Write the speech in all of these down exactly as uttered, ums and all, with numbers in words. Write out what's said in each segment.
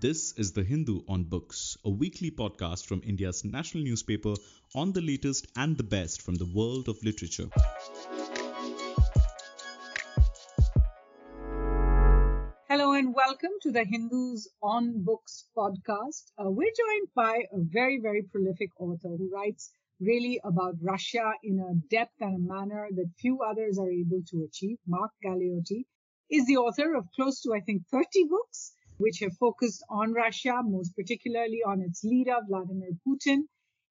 This is The Hindu on Books, a weekly podcast from India's national newspaper on the latest and the best from the world of literature. Hello and welcome to The Hindu's On Books podcast. Uh, we're joined by a very, very prolific author who writes really about Russia in a depth and a manner that few others are able to achieve. Mark Galeotti is the author of close to, I think, thirty books, which have focused on Russia, most particularly on its leader, Vladimir Putin.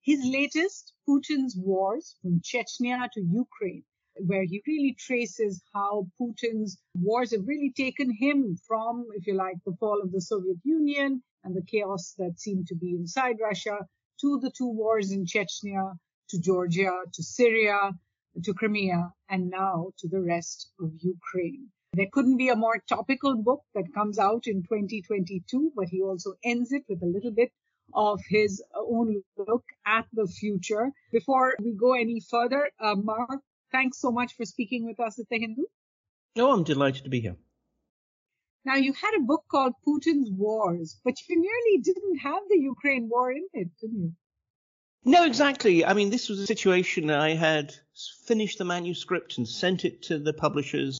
His latest, Putin's Wars: From Chechnya to Ukraine, where he really traces how Putin's wars have really taken him from, if you like, the fall of the Soviet Union and the chaos that seemed to be inside Russia, to the two wars in Chechnya, to Georgia, to Syria, to Crimea, and now to the rest of Ukraine. There couldn't be a more topical book that comes out in twenty twenty-two, but he also ends it with a little bit of his own look at the future. Before we go any further, uh, Mark, thanks so much for speaking with us at The Hindu. No, oh, I'm delighted to be here. Now, you had a book called Putin's Wars, but you nearly didn't have the Ukraine war in it, didn't you? No, exactly. I mean, this was a situation I had finished the manuscript and sent it to the publishers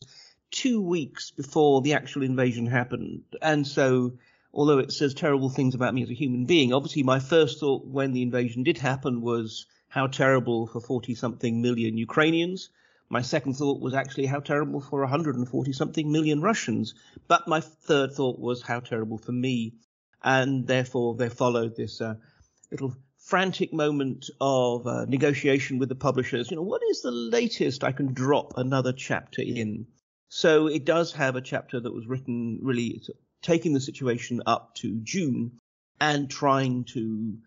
two weeks before the actual invasion happened. And so, although it says terrible things about me as a human being, obviously my first thought when the invasion did happen was how terrible for forty-something million Ukrainians. My second thought was actually how terrible for one hundred forty-something million Russians. But my third thought was how terrible for me. And therefore, there followed this uh, little frantic moment of uh, negotiation with the publishers. You know, what is the latest I can drop another chapter in? So it does have a chapter that was written really taking the situation up to June and trying to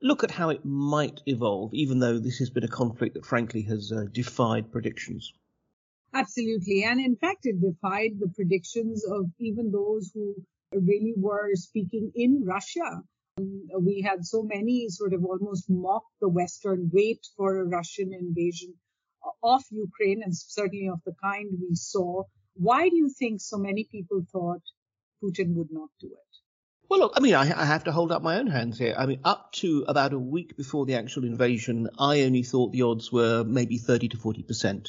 look at how it might evolve, even though this has been a conflict that frankly has uh, defied predictions. Absolutely. And in fact, it defied the predictions of even those who really were speaking in Russia. Um, we had so many sort of almost mock the Western wait for a Russian invasion of Ukraine, and certainly of the kind we saw. Why do you think so many people thought Putin would not do it? Well, look, I mean, I, I have to hold up my own hands here. I mean, up to about a week before the actual invasion, I only thought the odds were maybe thirty to forty percent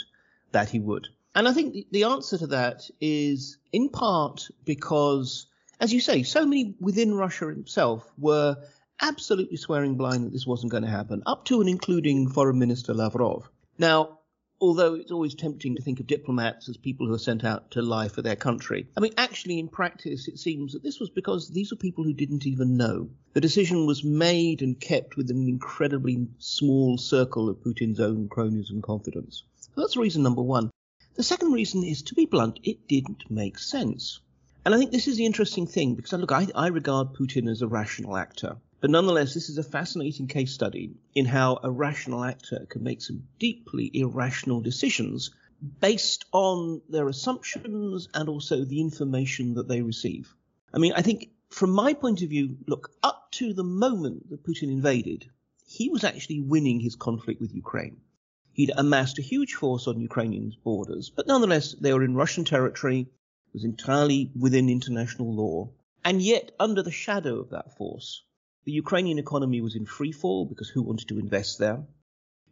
that he would. And I think the, the answer to that is in part because, as you say, so many within Russia itself were absolutely swearing blind that this wasn't going to happen, up to and including Foreign Minister Lavrov. Now, although it's always tempting to think of diplomats as people who are sent out to lie for their country, I mean, actually, in practice, it seems that this was because these were people who didn't even know. The decision was made and kept within an incredibly small circle of Putin's own cronies and confidants. So that's reason number one. The second reason is, to be blunt, it didn't make sense. And I think this is the interesting thing, because, look, I, I regard Putin as a rational actor. But nonetheless, this is a fascinating case study in how a rational actor can make some deeply irrational decisions based on their assumptions and also the information that they receive. I mean, I think from my point of view, look, up to the moment that Putin invaded, he was actually winning his conflict with Ukraine. He'd amassed a huge force on Ukrainian borders, but nonetheless, they were in Russian territory. It was entirely within international law. And yet, under the shadow of that force, the Ukrainian economy was in freefall because who wanted to invest there?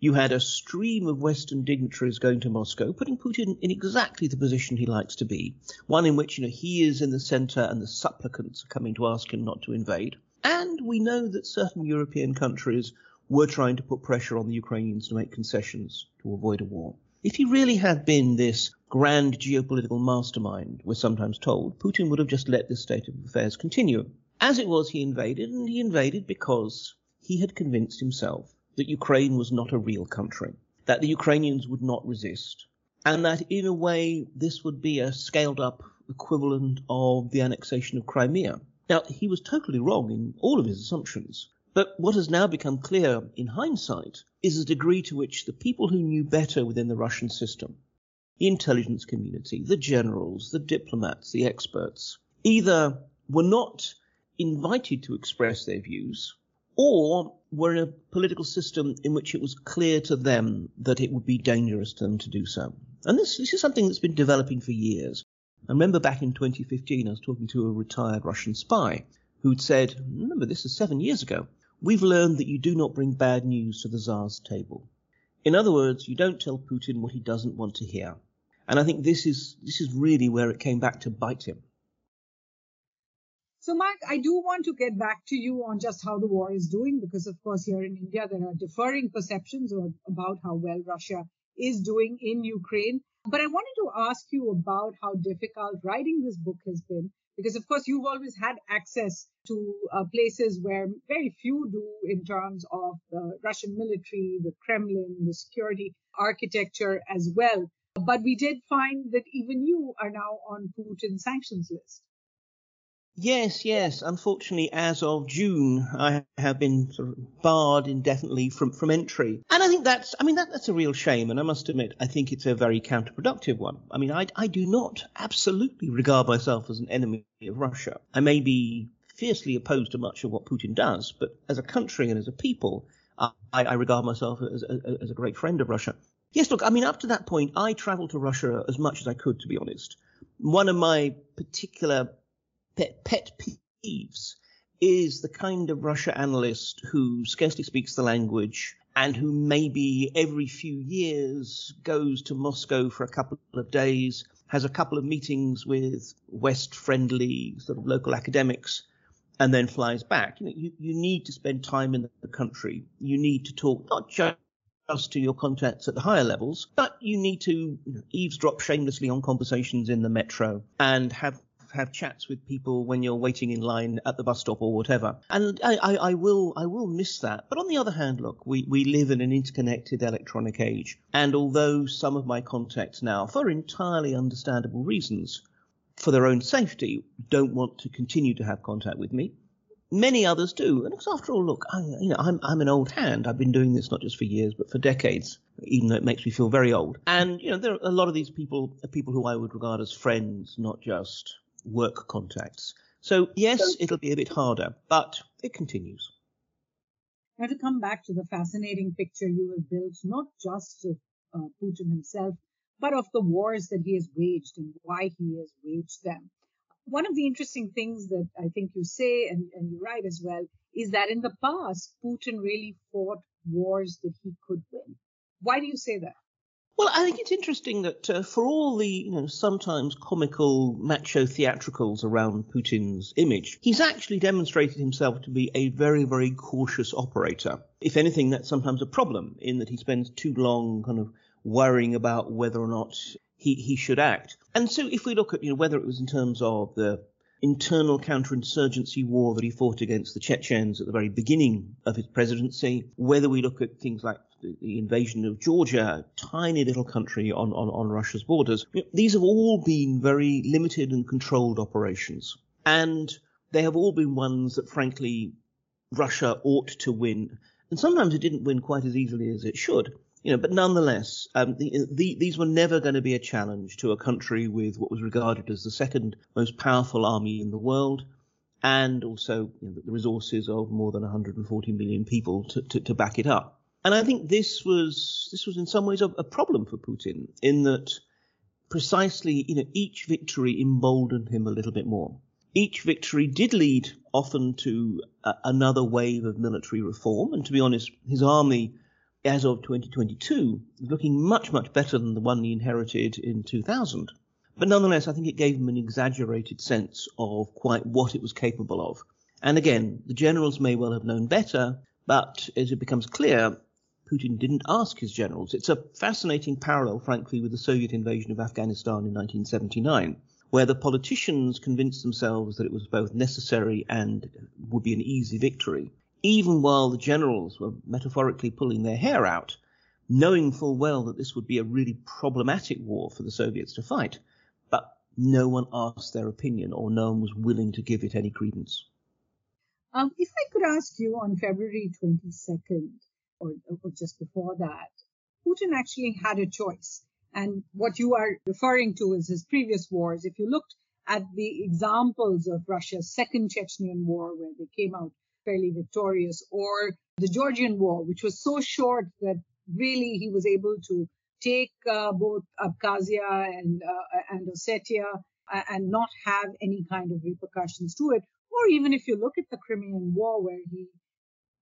You had a stream of Western dignitaries going to Moscow, putting Putin in exactly the position he likes to be, one in which, you know, he is in the center and the supplicants are coming to ask him not to invade. And we know that certain European countries were trying to put pressure on the Ukrainians to make concessions to avoid a war. If he really had been this grand geopolitical mastermind, we're sometimes told, Putin would have just let this state of affairs continue. As it was, he invaded, and he invaded because he had convinced himself that Ukraine was not a real country, that the Ukrainians would not resist, and that in a way this would be a scaled-up equivalent of the annexation of Crimea. Now, he was totally wrong in all of his assumptions, but what has now become clear in hindsight is the degree to which the people who knew better within the Russian system, the intelligence community, the generals, the diplomats, the experts, either were not invited to express their views, or were in a political system in which it was clear to them that it would be dangerous to them to do so. And this, this is something that's been developing for years. I remember back in twenty fifteen, I was talking to a retired Russian spy who'd said, remember this is seven years ago, we've learned that you do not bring bad news to the Tsar's table. In other words, you don't tell Putin what he doesn't want to hear. And I think this is this is really where it came back to bite him. So, Mark, I do want to get back to you on just how the war is doing, because, of course, here in India, there are differing perceptions about how well Russia is doing in Ukraine. But I wanted to ask you about how difficult writing this book has been, because, of course, you've always had access to uh, places where very few do in terms of the Russian military, the Kremlin, the security architecture as well. But we did find that even you are now on Putin's sanctions list. Yes, yes. Unfortunately, as of June, I have been sort of barred indefinitely from, from entry. And I think that's, I mean, that, that's a real shame. And I must admit, I think it's a very counterproductive one. I mean, I, I do not absolutely regard myself as an enemy of Russia. I may be fiercely opposed to much of what Putin does, but as a country and as a people, I, I regard myself as, as, as a great friend of Russia. Yes, look, I mean, up to that point, I travelled to Russia as much as I could, to be honest. One of my particular Pet, pet peeves is the kind of Russia analyst who scarcely speaks the language and who maybe every few years goes to Moscow for a couple of days, has a couple of meetings with West-friendly sort of local academics, and then flies back. You know, you, you need to spend time in the country. You need to talk not just to your contacts at the higher levels, but you need to you know, eavesdrop shamelessly on conversations in the metro and have have chats with people when you're waiting in line at the bus stop or whatever. And I, I, I will I will miss that. But on the other hand, look, we, we live in an interconnected electronic age. And although some of my contacts now, for entirely understandable reasons, for their own safety, don't want to continue to have contact with me, many others do. And after all, look, I, you know, I'm, I'm an old hand. I've been doing this not just for years, but for decades, even though it makes me feel very old. And, you know, there are a lot of these people are people who I would regard as friends, not just work contacts. So yes, it'll be a bit harder, but it continues. Now to come back to the fascinating picture you have built, not just of uh, Putin himself, but of the wars that he has waged and why he has waged them. One of the interesting things that I think you say, and, and you write as well, is that in the past, Putin really fought wars that he could win. Why do you say that? Well, I think it's interesting that uh, for all the, you know, sometimes comical macho theatricals around Putin's image, he's actually demonstrated himself to be a very, very cautious operator. If anything, that's sometimes a problem in that he spends too long kind of worrying about whether or not he, he should act. And so if we look at, you know, whether it was in terms of the internal counterinsurgency war that he fought against the Chechens at the very beginning of his presidency, whether we look at things like the, the invasion of Georgia, a tiny little country on, on, on Russia's borders, these have all been very limited and controlled operations. And they have all been ones that, frankly, Russia ought to win. And sometimes it didn't win quite as easily as it should. You know, but nonetheless, um, the, the, these were never going to be a challenge to a country with what was regarded as the second most powerful army in the world, and also you know, the resources of more than one hundred forty million people to, to, to back it up. And I think this was this was in some ways a, a problem for Putin, in that precisely you know each victory emboldened him a little bit more. Each victory did lead often to uh, another wave of military reform, and to be honest, his army, as of twenty twenty-two, looking much, much better than the one he inherited in two thousand. But nonetheless, I think it gave him an exaggerated sense of quite what it was capable of. And again, the generals may well have known better, but as it becomes clear, Putin didn't ask his generals. It's a fascinating parallel, frankly, with the Soviet invasion of Afghanistan in nineteen seventy-nine, where the politicians convinced themselves that it was both necessary and would be an easy victory, even while the generals were metaphorically pulling their hair out, knowing full well that this would be a really problematic war for the Soviets to fight. But no one asked their opinion, or no one was willing to give it any credence. Um, if I could ask you, on February twenty-second, or, or just before that, Putin actually had a choice. And what you are referring to is his previous wars. If you looked at the examples of Russia's second Chechnyan war, where they came out fairly victorious, or the Georgian war, which was so short that really he was able to take uh, both Abkhazia and, uh, and Ossetia uh, and not have any kind of repercussions to it, or Or even if you look at the Crimean War, where he,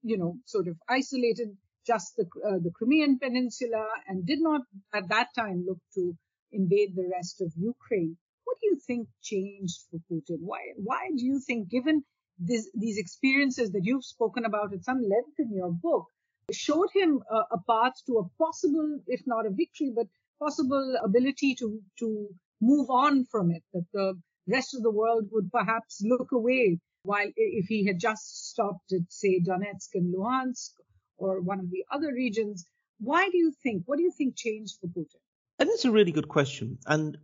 you know, sort of isolated just the, uh, the Crimean Peninsula and did not at that time look to invade the rest of Ukraine. What do you think changed for Putin? Why, why do you think, given this, these experiences that you've spoken about at some length in your book, showed him a, a path to a possible, if not a victory, but possible ability to, to move on from it, that the rest of the world would perhaps look away, while if he had just stopped at, say, Donetsk and Luhansk or one of the other regions? Why do you think, what do you think changed for Putin? I think it's a really good question. And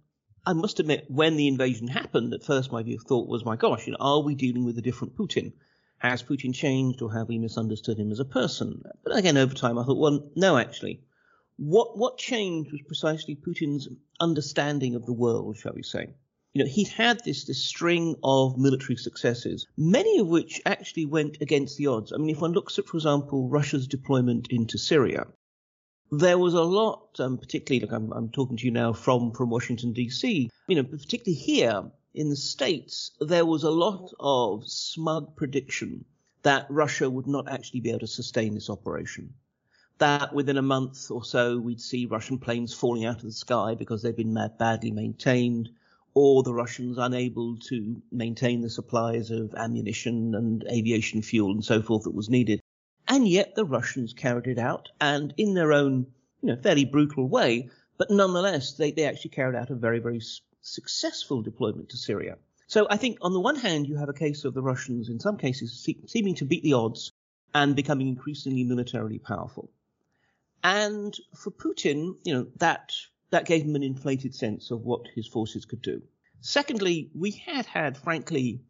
I must admit, when the invasion happened, at first my view of thought was, my gosh, you know, are we dealing with a different Putin? Has Putin changed, or have we misunderstood him as a person? But again, over time, I thought, well, no, actually. What what changed was precisely Putin's understanding of the world, shall we say. You know, he'd had this, this string of military successes, many of which actually went against the odds. I mean, if one looks at, for example, Russia's deployment into Syria, there was a lot, um, particularly, look, I'm, I'm talking to you now from, from Washington, D C, you know, particularly here in the States, there was a lot of smug prediction that Russia would not actually be able to sustain this operation, that within a month or so we'd see Russian planes falling out of the sky because they've been mad, badly maintained, or the Russians unable to maintain the supplies of ammunition and aviation fuel and so forth that was needed. And yet the Russians carried it out, and in their own, you know, fairly brutal way. But nonetheless, they, they actually carried out a very, very s- successful deployment to Syria. So I think on the one hand, you have a case of the Russians, in some cases, se- seeming to beat the odds and becoming increasingly militarily powerful. And for Putin, you know, that that gave him an inflated sense of what his forces could do. Secondly, we had had, frankly,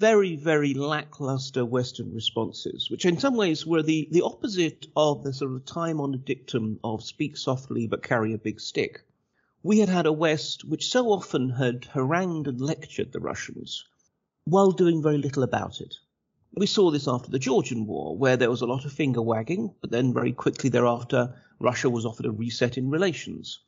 very, very lackluster Western responses, which in some ways were the, the opposite of the sort of time-honored dictum of speak softly but carry a big stick. We had had a West which so often had harangued and lectured the Russians while doing very little about it. We saw this after the Georgian War, where there was a lot of finger-wagging, but then very quickly thereafter, Russia was offered a reset in relations.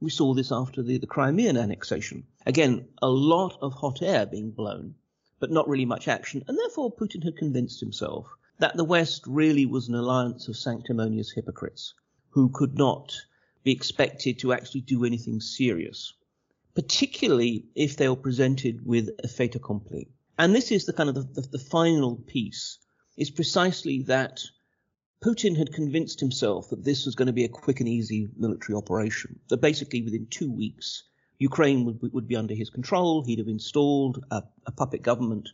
We saw this after the, the Crimean annexation. Again, a lot of hot air being blown, but not really much action, and therefore Putin had convinced himself that the West really was an alliance of sanctimonious hypocrites who could not be expected to actually do anything serious, particularly if they were presented with a fait accompli. And this is the kind of the, the, the final piece, is precisely that Putin had convinced himself that this was going to be a quick and easy military operation, that basically within two weeks Ukraine would, would be under his control. He'd have installed a, a puppet government.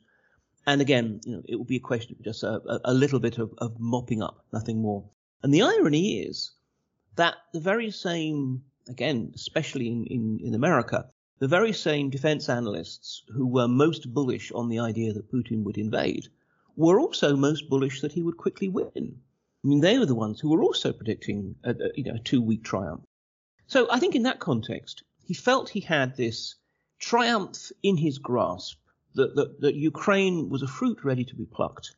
And again, you know, it would be a question of just a, a little bit of, of mopping up, nothing more. And the irony is that the very same, again, especially in, in, in America, the very same defense analysts who were most bullish on the idea that Putin would invade were also most bullish that he would quickly win. I mean, they were the ones who were also predicting a, a, you know, a two-week triumph. So I think in that context, he felt he had this triumph in his grasp, that, that, that Ukraine was a fruit ready to be plucked,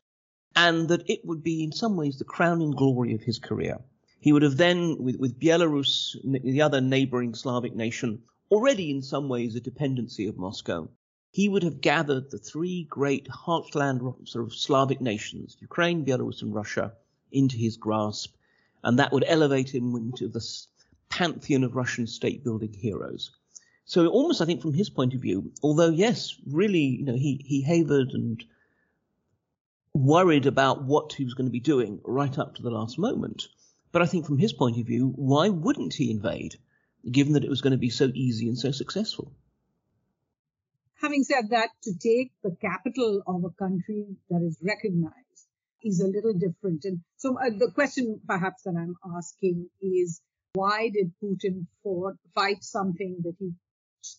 and that it would be in some ways the crowning glory of his career. He would have then, with, with Belarus, the other neighboring Slavic nation, already in some ways a dependency of Moscow, he would have gathered the three great heartland sort of Slavic nations, Ukraine, Belarus, and Russia, into his grasp, and that would elevate him into the pantheon of Russian state-building heroes. So almost, I think, from his point of view, although, yes, really, you know, he, he havered and worried about what he was going to be doing right up to the last moment. But I think from his point of view, why wouldn't he invade, given that it was going to be so easy and so successful? Having said that, to take the capital of a country that is recognized is a little different. And so uh, the question perhaps that I'm asking is, why did Putin fought, fight something that he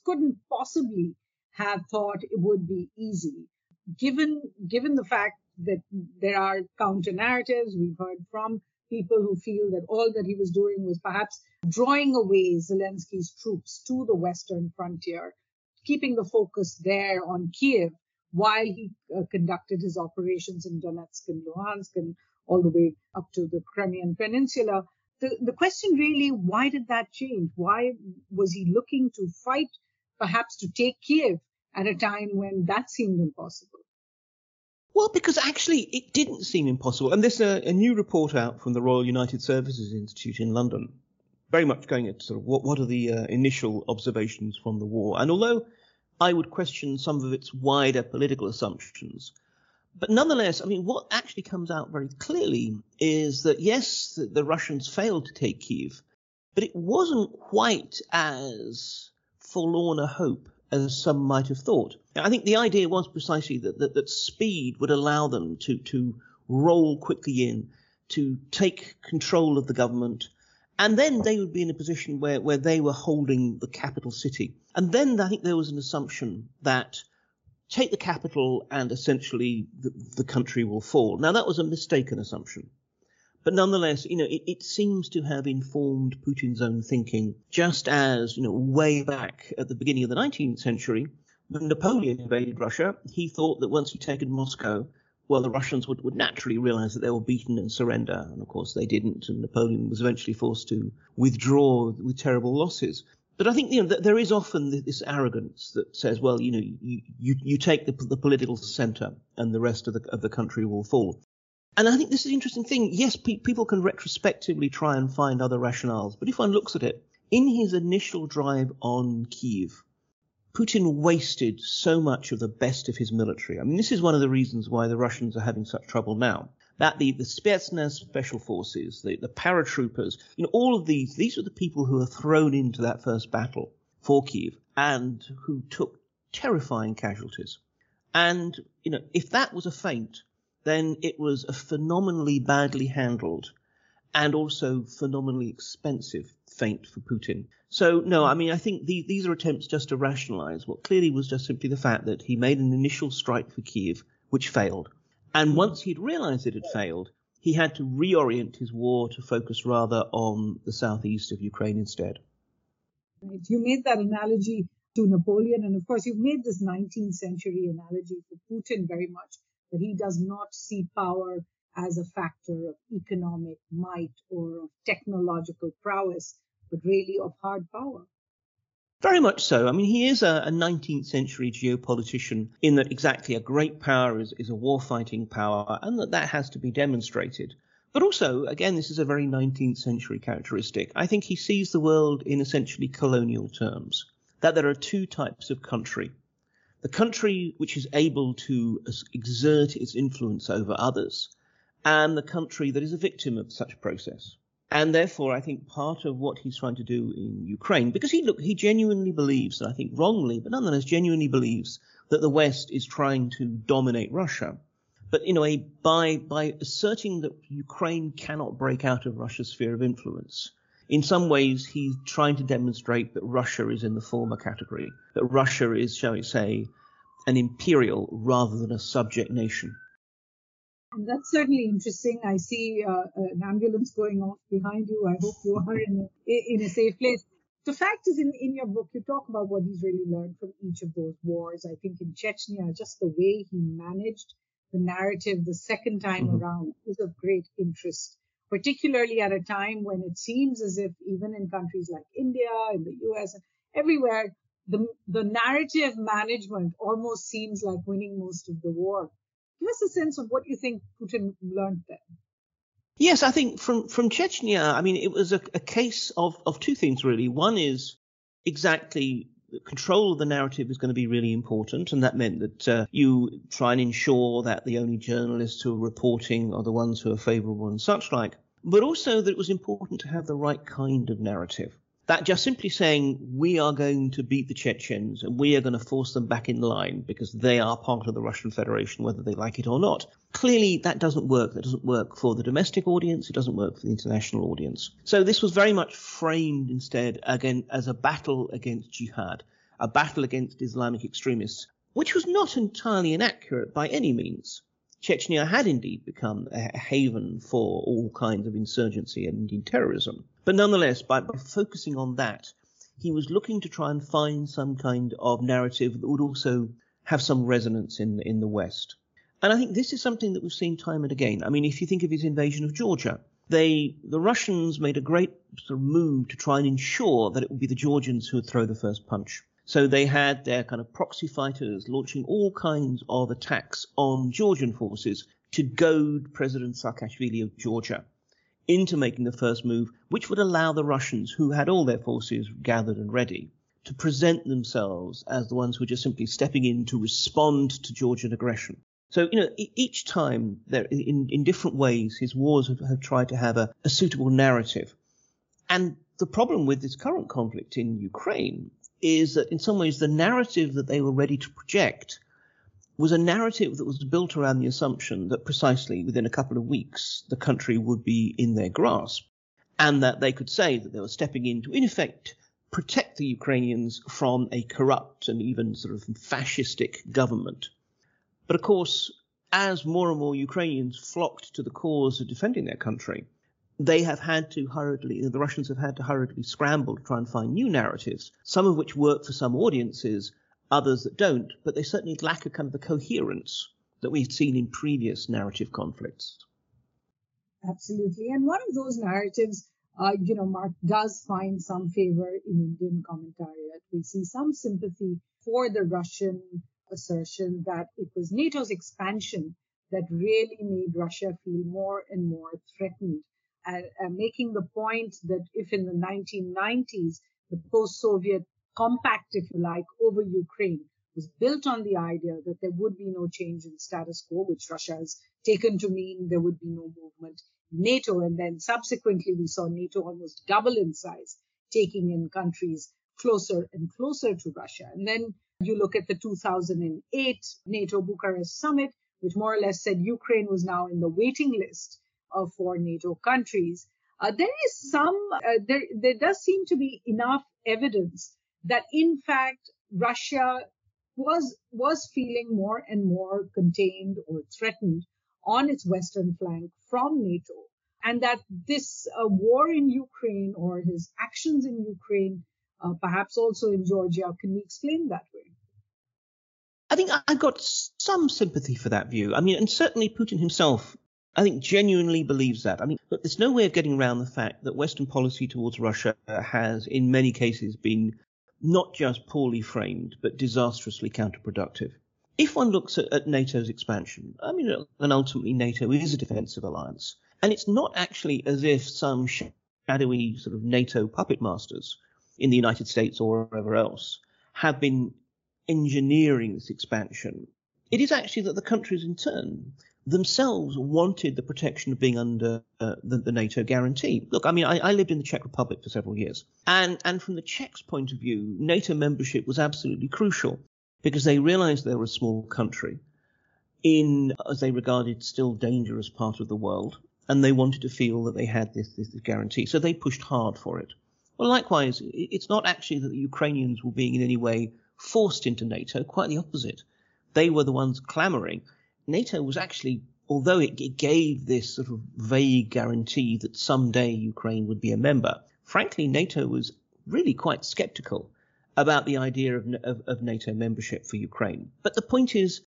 couldn't possibly have thought it would be easy? Given, given the fact that there are counter-narratives, we've heard from people who feel that all that he was doing was perhaps drawing away Zelensky's troops to the Western frontier, keeping the focus there on Kyiv while he uh, conducted his operations in Donetsk and Luhansk and all the way up to the Crimean Peninsula. The, the question really, why did that change? Why was he looking to fight, perhaps to take Kyiv at a time when that seemed impossible? Well, because actually it didn't seem impossible. And there's a, a new report out from the Royal United Services Institute in London, very much going at sort of what, what are the uh, initial observations from the war. And although I would question some of its wider political assumptions, but nonetheless, I mean, what actually comes out very clearly is that, yes, the, the Russians failed to take Kyiv, but it wasn't quite as forlorn a hope as some might have thought. I think the idea was precisely that, that, that speed would allow them to, to roll quickly in, to take control of the government, and then they would be in a position where, where they were holding the capital city. And then I think there was an assumption that take the capital and essentially the, the country will fall. Now, that was a mistaken assumption. But nonetheless, you know, it, it seems to have informed Putin's own thinking, just as, you know, way back at the beginning of the nineteenth century, when Napoleon invaded Russia, he thought that once he'd taken Moscow, well, the Russians would, would naturally realize that they were beaten and surrender. And of course, they didn't. And Napoleon was eventually forced to withdraw with terrible losses. But I think, you know, th- there is often this arrogance that says, well, you know, you, you, you take the, the political center and the rest of the, of the country will fall. And I think this is an interesting thing. Yes, pe- people can retrospectively try and find other rationales. But if one looks at it, in his initial drive on Kyiv, Putin wasted so much of the best of his military. I mean, this is one of the reasons why the Russians are having such trouble now. That the, the Spetsnaz special forces, the, the paratroopers, you know, all of these, these are the people who are thrown into that first battle for Kyiv and who took terrifying casualties. And, you know, if that was a feint, then it was a phenomenally badly handled and also phenomenally expensive feint for Putin. So, no, I mean, I think the, these are attempts just to rationalize what clearly was just simply the fact that he made an initial strike for Kyiv, which failed. And once he'd realized it had failed, he had to reorient his war to focus rather on the southeast of Ukraine instead. Right. You made that analogy to Napoleon. And of course, you've made this nineteenth century analogy for Putin very much, that he does not see power as a factor of economic might or of technological prowess, but really of hard power. Very much so. I mean, he is a, a nineteenth century geopolitician in that exactly a great power is, is a war-fighting power, and that that has to be demonstrated. But also, again, this is a very nineteenth century characteristic. I think he sees the world in essentially colonial terms, that there are two types of country. The country which is able to exert its influence over others, and the country that is a victim of such process. And therefore, I think part of what he's trying to do in Ukraine, because he look, he genuinely believes, and I think wrongly, but nonetheless genuinely believes that the West is trying to dominate Russia. But in a way, by, by asserting that Ukraine cannot break out of Russia's sphere of influence, in some ways, he's trying to demonstrate that Russia is in the former category, that Russia is, shall we say, an imperial rather than a subject nation. And that's certainly interesting. I see uh, an ambulance going off behind you. I hope you are in a, in a safe place. The fact is, in, in your book, you talk about what he's really learned from each of those wars. I think in Chechnya, just the way he managed the narrative the second time mm-hmm. around is of great interest, particularly at a time when it seems as if even in countries like India, in the U S, everywhere, the, the narrative management almost seems like winning most of the war. Give us a sense of what you think Putin learned there. Yes, I think from, from Chechnya, I mean, it was a, a case of, of two things, really. One is exactly control of the narrative is going to be really important. And that meant that uh, you try and ensure that the only journalists who are reporting are the ones who are favorable and such like. But also that it was important to have the right kind of narrative. That just simply saying we are going to beat the Chechens and we are going to force them back in line because they are part of the Russian Federation, whether they like it or not. Clearly, that doesn't work. That doesn't work for the domestic audience. It doesn't work for the international audience. So this was very much framed instead, again, as a battle against jihad, a battle against Islamic extremists, which was not entirely inaccurate by any means. Chechnya had indeed become a haven for all kinds of insurgency and indeed terrorism. But nonetheless, by, by focusing on that, he was looking to try and find some kind of narrative that would also have some resonance in, in the West. And I think this is something that we've seen time and again. I mean, if you think of his invasion of Georgia, they the Russians made a great sort of move to try and ensure that it would be the Georgians who would throw the first punch. So they had their kind of proxy fighters launching all kinds of attacks on Georgian forces to goad President Saakashvili of Georgia into making the first move, which would allow the Russians, who had all their forces gathered and ready, to present themselves as the ones who are just simply stepping in to respond to Georgian aggression. So, you know, each time, there, in, in different ways, his wars have, have tried to have a, a suitable narrative. And the problem with this current conflict in Ukraine is that in some ways the narrative that they were ready to project was a narrative that was built around the assumption that precisely within a couple of weeks the country would be in their grasp and that they could say that they were stepping in to, in effect, protect the Ukrainians from a corrupt and even sort of fascistic government. But of course, as more and more Ukrainians flocked to the cause of defending their country, they have had to hurriedly, the Russians have had to hurriedly scramble to try and find new narratives, some of which work for some audiences, others that don't, but they certainly lack a kind of the coherence that we've seen in previous narrative conflicts. Absolutely. And one of those narratives Uh, you know, Mark, does find some favor in Indian commentariat. We see some sympathy for the Russian assertion that it was NATO's expansion that really made Russia feel more and more threatened, uh, uh, making the point that if in the nineteen nineties, the post-Soviet compact, if you like, over Ukraine was built on the idea that there would be no change in status quo, which Russia has taken to mean there would be no movement. NATO, and then subsequently we saw NATO almost double in size, taking in countries closer and closer to Russia. And then you look at the two thousand eight NATO Bucharest summit, which more or less said Ukraine was now in the waiting list uh, for NATO countries. Uh, there is some, uh, there, there does seem to be enough evidence that in fact Russia was was feeling more and more contained or threatened on its western flank from NATO, and that this uh, war in Ukraine or his actions in Ukraine, uh, perhaps also in Georgia, can be explained that way. I think I got some sympathy for that view. I mean, and certainly Putin himself, I think, genuinely believes that. I mean, look, there's no way of getting around the fact that Western policy towards Russia has, in many cases, been not just poorly framed, but disastrously counterproductive. If one looks at, at NATO's expansion, I mean, and ultimately NATO is a defensive alliance, and it's not actually as if some shadowy sort of NATO puppet masters in the United States or wherever else have been engineering this expansion. It is actually that the countries in turn themselves wanted the protection of being under uh, the, the NATO guarantee. Look, I mean, I, I lived in the Czech Republic for several years, and, and from the Czechs' point of view, NATO membership was absolutely crucial, because they realized they were a small country in, as they regarded, still dangerous part of the world, and they wanted to feel that they had this, this, this guarantee. So they pushed hard for it. Well, likewise, it's not actually that the Ukrainians were being in any way forced into NATO, quite the opposite. They were the ones clamoring. NATO was actually, although it, it gave this sort of vague guarantee that someday Ukraine would be a member, frankly, NATO was really quite skeptical about the idea of, of, of NATO membership for Ukraine. But the point is,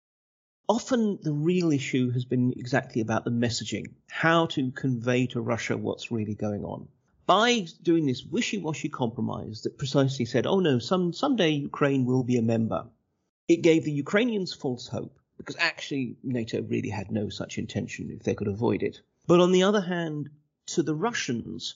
often the real issue has been exactly about the messaging, how to convey to Russia what's really going on. By doing this wishy-washy compromise that precisely said, oh no, some someday Ukraine will be a member, it gave the Ukrainians false hope, because actually NATO really had no such intention if they could avoid it. But on the other hand, to the Russians,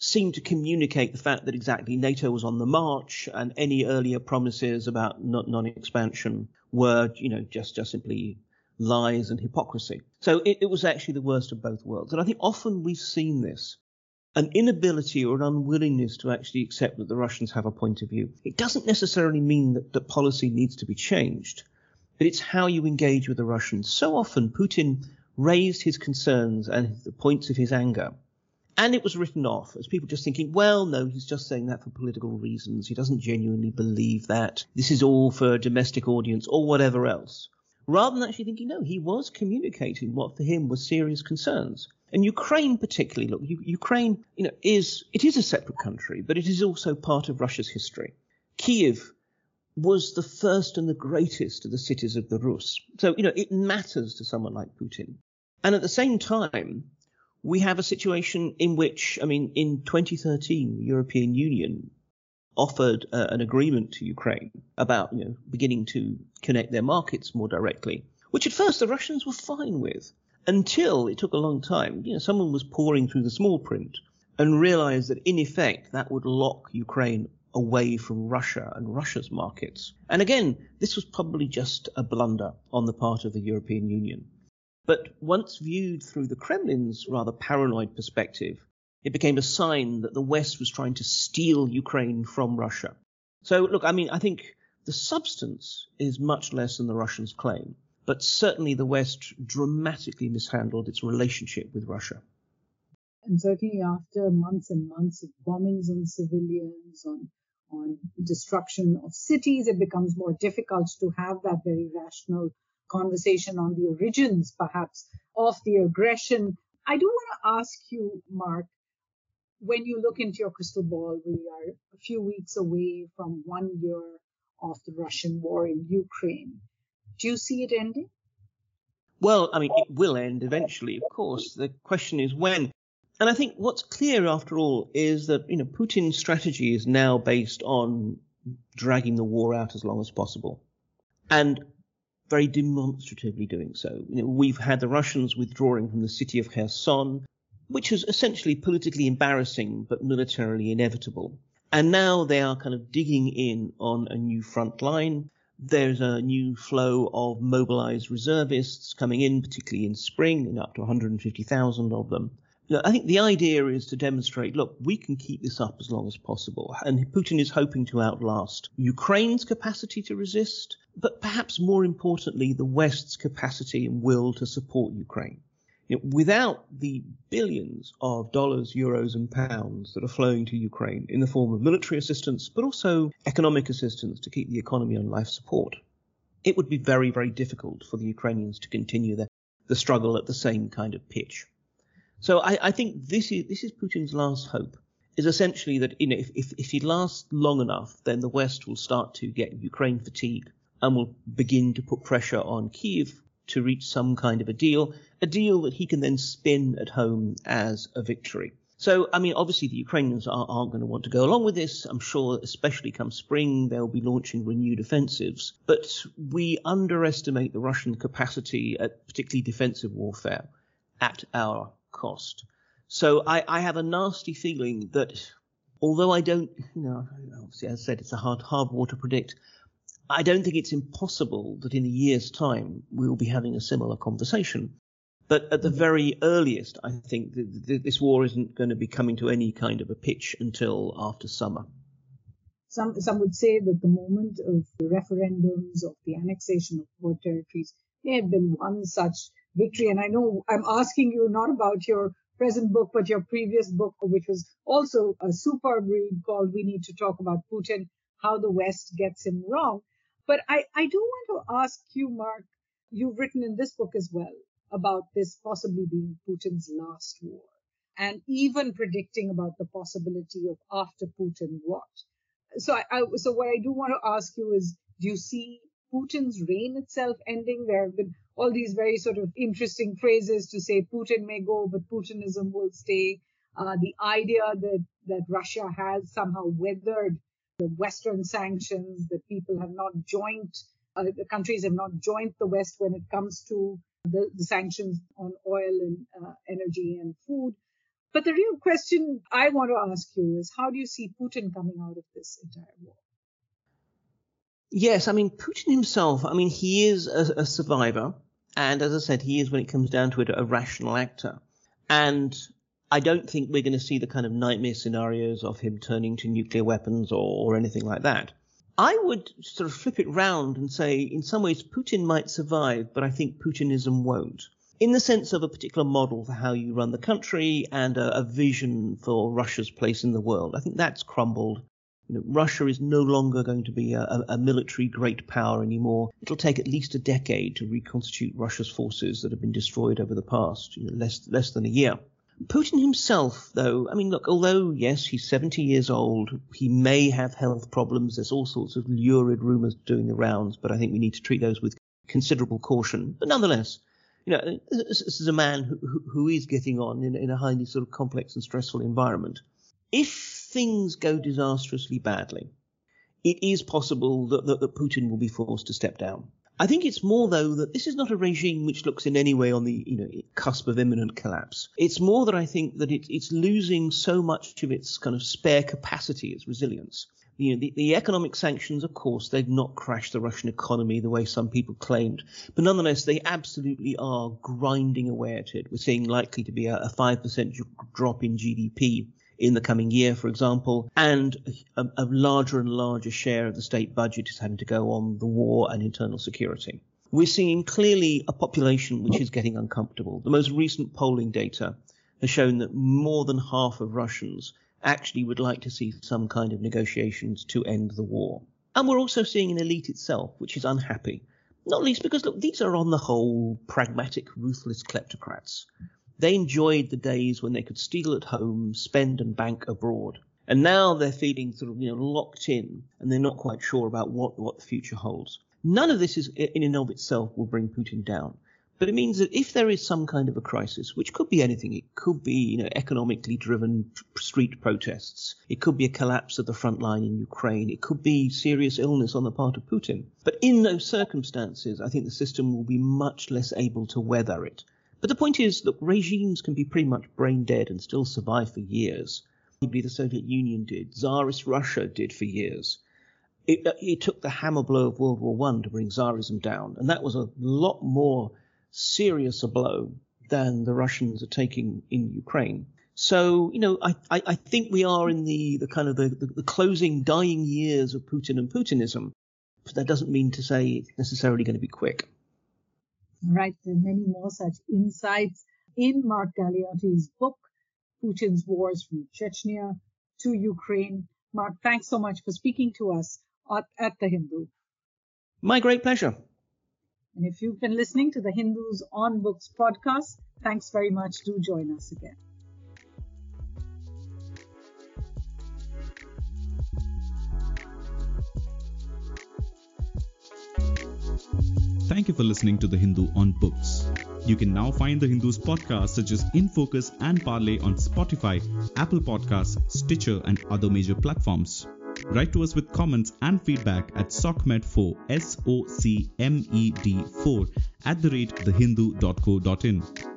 seemed to communicate the fact that exactly NATO was on the march and any earlier promises about non-expansion were, you know, just, just simply lies and hypocrisy. So it, it was actually the worst of both worlds. And I think often we've seen this, an inability or an unwillingness to actually accept that the Russians have a point of view. It doesn't necessarily mean that the policy needs to be changed, but it's how you engage with the Russians. So often Putin raised his concerns and the points of his anger, and it was written off as people just thinking, well, no, he's just saying that for political reasons. He doesn't genuinely believe that. This is all for a domestic audience or whatever else. Rather than actually thinking, no, he was communicating what for him were serious concerns. And Ukraine particularly, look, Ukraine, you know, is it is a separate country, but it is also part of Russia's history. Kyiv was the first and the greatest of the cities of the Rus. So, you know, it matters to someone like Putin. And at the same time, we have a situation in which, I mean, in twenty thirteen, the European Union offered uh, an agreement to Ukraine about, you know, beginning to connect their markets more directly, which at first the Russians were fine with, until it took a long time. You know, someone was poring through the small print and realized that, in effect, that would lock Ukraine away from Russia and Russia's markets. And again, this was probably just a blunder on the part of the European Union. But once viewed through the Kremlin's rather paranoid perspective, it became a sign that the West was trying to steal Ukraine from Russia. So, look, I mean, I think the substance is much less than the Russians claim, but certainly the West dramatically mishandled its relationship with Russia. And certainly after months and months of bombings on civilians, on, on destruction of cities, it becomes more difficult to have that very rational conversation on the origins, perhaps, of the aggression. I do want to ask you, Mark, when you look into your crystal ball, we are a few weeks away from one year of the Russian war in Ukraine. Do you see it ending? Well, I mean, it will end eventually, of course. The question is when. And I think what's clear, after all, is that, you know, Putin's strategy is now based on dragging the war out as long as possible, and very demonstratively doing so. You know, we've had the Russians withdrawing from the city of Kherson, which is essentially politically embarrassing but militarily inevitable. And now they are kind of digging in on a new front line. There's a new flow of mobilized reservists coming in, particularly in spring, and up to one hundred fifty thousand of them. Now, I think the idea is to demonstrate, look, we can keep this up as long as possible. And Putin is hoping to outlast Ukraine's capacity to resist, but perhaps more importantly, the West's capacity and will to support Ukraine. You know, without the billions of dollars, euros and pounds that are flowing to Ukraine in the form of military assistance, but also economic assistance to keep the economy on life support, it would be very, very difficult for the Ukrainians to continue the, the struggle at the same kind of pitch. So I, I think this is this is Putin's last hope, is essentially that, you know, if, if, if he lasts long enough, then the West will start to get Ukraine fatigue and will begin to put pressure on Kyiv to reach some kind of a deal, a deal that he can then spin at home as a victory. So, I mean, obviously the Ukrainians are, aren't going to want to go along with this. I'm sure, especially come spring, they'll be launching renewed offensives. But we underestimate the Russian capacity at particularly defensive warfare at our cost. So I, I have a nasty feeling that, although I don't, you know, obviously, as I said, it's a hard, hard war to predict, I don't think it's impossible that in a year's time we'll be having a similar conversation. But at the very earliest, I think that th- this war isn't going to be coming to any kind of a pitch until after summer. Some some would say that the moment of the referendums, of the annexation of war territories, may have been one such victory. And I know I'm asking you not about your present book, but your previous book, which was also a superb read, called We Need to Talk About Putin: How the West Gets Him Wrong. But I, I do want to ask you, Mark, you've written in this book as well about this possibly being Putin's last war, and even predicting about the possibility of after Putin what. So, I, I, so what I do want to ask you is, do you see Putin's reign itself ending? There have been all these very sort of interesting phrases to say Putin may go, but Putinism will stay. Uh, the idea that, that Russia has somehow weathered the Western sanctions, that people have not joined, uh, the countries have not joined the West when it comes to the, the sanctions on oil and uh, energy and food. But the real question I want to ask you is, how do you see Putin coming out of this entire war? Yes, I mean, Putin himself, I mean, he is a, a survivor. And as I said, he is, when it comes down to it, a rational actor. And I don't think we're going to see the kind of nightmare scenarios of him turning to nuclear weapons or, or anything like that. I would sort of flip it round and say, in some ways, Putin might survive, but I think Putinism won't, in the sense of a particular model for how you run the country and a, a vision for Russia's place in the world. I think that's crumbled. You know, Russia is no longer going to be a, a military great power anymore. It'll take at least a decade to reconstitute Russia's forces that have been destroyed over the past, you know, less less than a year. Putin himself, though, I mean, look, although, yes, he's seventy years old, he may have health problems. There's all sorts of lurid rumors doing the rounds, but I think we need to treat those with considerable caution. But nonetheless, you know, this is a man who, who is getting on in, in a highly sort of complex and stressful environment. If things go disastrously badly, it is possible that, that, that Putin will be forced to step down. I think it's more, though, that this is not a regime which looks in any way on the you know cusp of imminent collapse. It's more that I think that it, it's losing so much of its kind of spare capacity, its resilience. You know, the, the economic sanctions, of course, they've not crashed the Russian economy the way some people claimed. But nonetheless, they absolutely are grinding away at it. We're seeing likely to be a, a five percent drop in G D P in the coming year, for example, and a, a larger and larger share of the state budget is having to go on the war and internal security. We're seeing clearly a population which is getting uncomfortable. The most recent polling data has shown that more than half of Russians actually would like to see some kind of negotiations to end the war. And we're also seeing an elite itself, which is unhappy, not least because, look, these are on the whole pragmatic, ruthless kleptocrats. They enjoyed the days when they could steal at home, spend and bank abroad. And now they're feeling sort of, you know, locked in, and they're not quite sure about what, what the future holds. None of this is in and of itself will bring Putin down. But it means that if there is some kind of a crisis, which could be anything, it could be, you know, economically driven street protests. It could be a collapse of the front line in Ukraine. It could be serious illness on the part of Putin. But in those circumstances, I think the system will be much less able to weather it. But the point is, look, regimes can be pretty much brain dead and still survive for years. Maybe the Soviet Union did. Tsarist Russia did for years. It, it took the hammer blow of World War One to bring Tsarism down. And that was a lot more serious a blow than the Russians are taking in Ukraine. So, you know, I, I, I think we are in the, the kind of the, the, the closing, dying years of Putin and Putinism. But that doesn't mean to say it's necessarily going to be quick. Right, there are many more such insights in Mark Galeotti's book, Putin's Wars: From Chechnya to Ukraine. Mark, thanks so much for speaking to us at, at The Hindu. My great pleasure. And if you've been listening to The Hindu's On Books podcast, thanks very much. Do join us again. Thank you for listening to The Hindu on Books. You can now find The Hindu's podcasts such as In Focus and Parlay on Spotify, Apple Podcasts, Stitcher, and other major platforms. Write to us with comments and feedback at socmed four, S O C M E D four, at the rate the hindu dot co dot in.